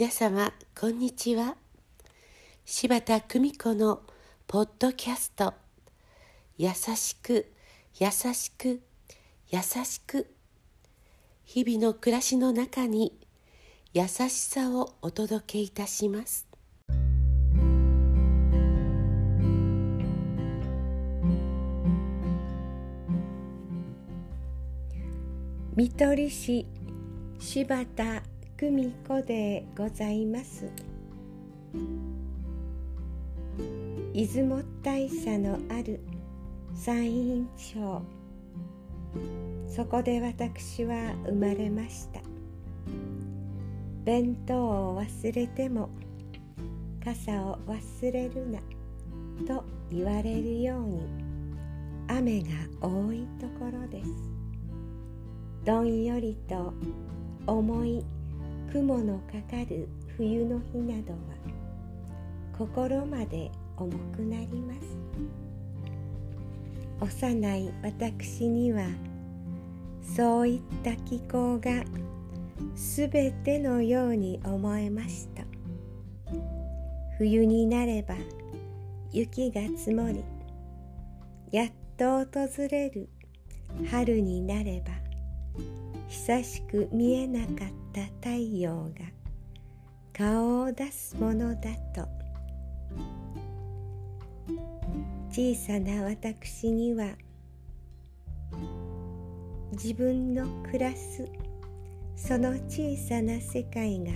皆様こんにちは。柴田久美子のポッドキャスト、優しく優しく優しく、日々の暮らしの中に優しさをお届けいたします。看取り師柴田久美子でございます。出雲大社のある山陰町、そこで私は生まれました。弁当を忘れても傘を忘れるなと言われるように、雨が多いところです。どんよりと重い雲のかかる冬の日などは心まで重くなります。幼い私にはそういった気候がすべてのように思えました。冬になれば雪が積もり、やっと訪れる春になれば久しく見えなかった太陽が顔を出すものだと、小さな私には自分の暮らすその小さな世界が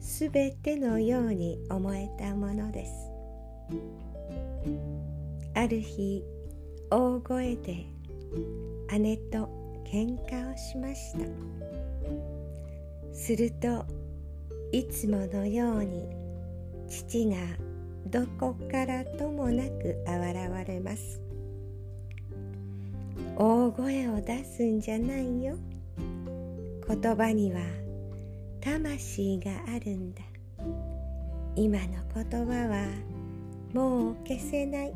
すべてのように思えたものです。ある日、大声で姉と喧嘩をしました。するといつものように父がどこからともなく現れます。大声を出すんじゃないよ、言葉には魂があるんだ、今の言葉はもう消せない、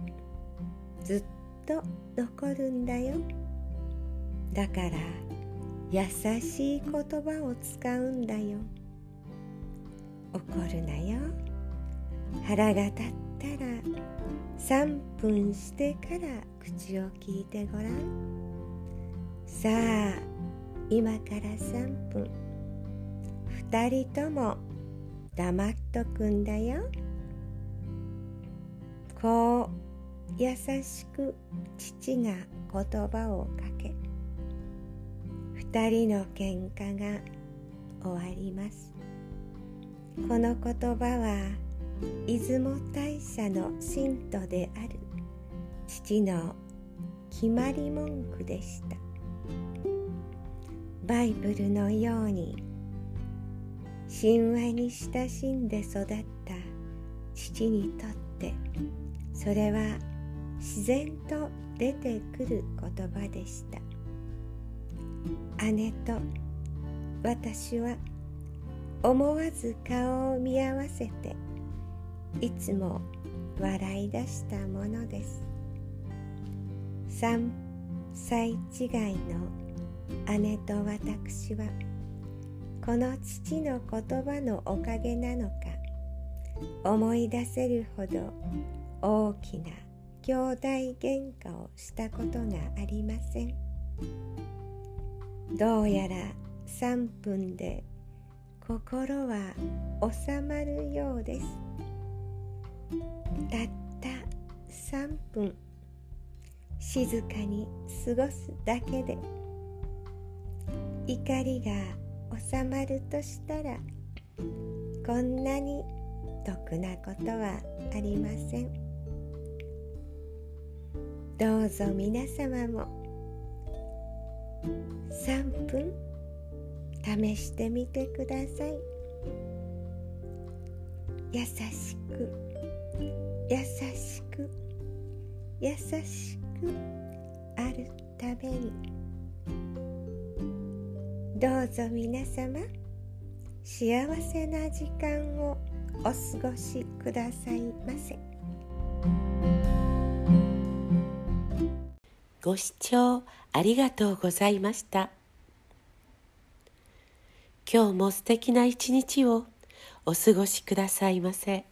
ずっと残るんだよ、だから優しい言葉を使うんだよ、怒るなよ、腹が立ったら3分してから口を聞いてごらん、さあ今から3分2人とも黙っとくんだよ、こう優しく父が言葉をかけ、二人の喧嘩が終わります。この言葉は出雲大社の信徒である父の決まり文句でした。バイブルのように神話に親しんで育った父にとって、それは自然と出てくる言葉でした。姉と私は思わず顔を見合わせていつも笑い出したものです。3歳違いの姉と私はこの父の言葉のおかげなのか、思い出せるほど大きな兄弟喧嘩をしたことがありません。どうやら3分で心は収まるようです。たった3分、静かに過ごすだけで、怒りが収まるとしたら、こんなに得なことはありません。どうぞ皆様も、3分試してみてください。優しく優しく優しくあるために、どうぞ皆様幸せな時間をお過ごしくださいませ。ご視聴ありがとうございました。今日も素敵な一日をお過ごしくださいませ。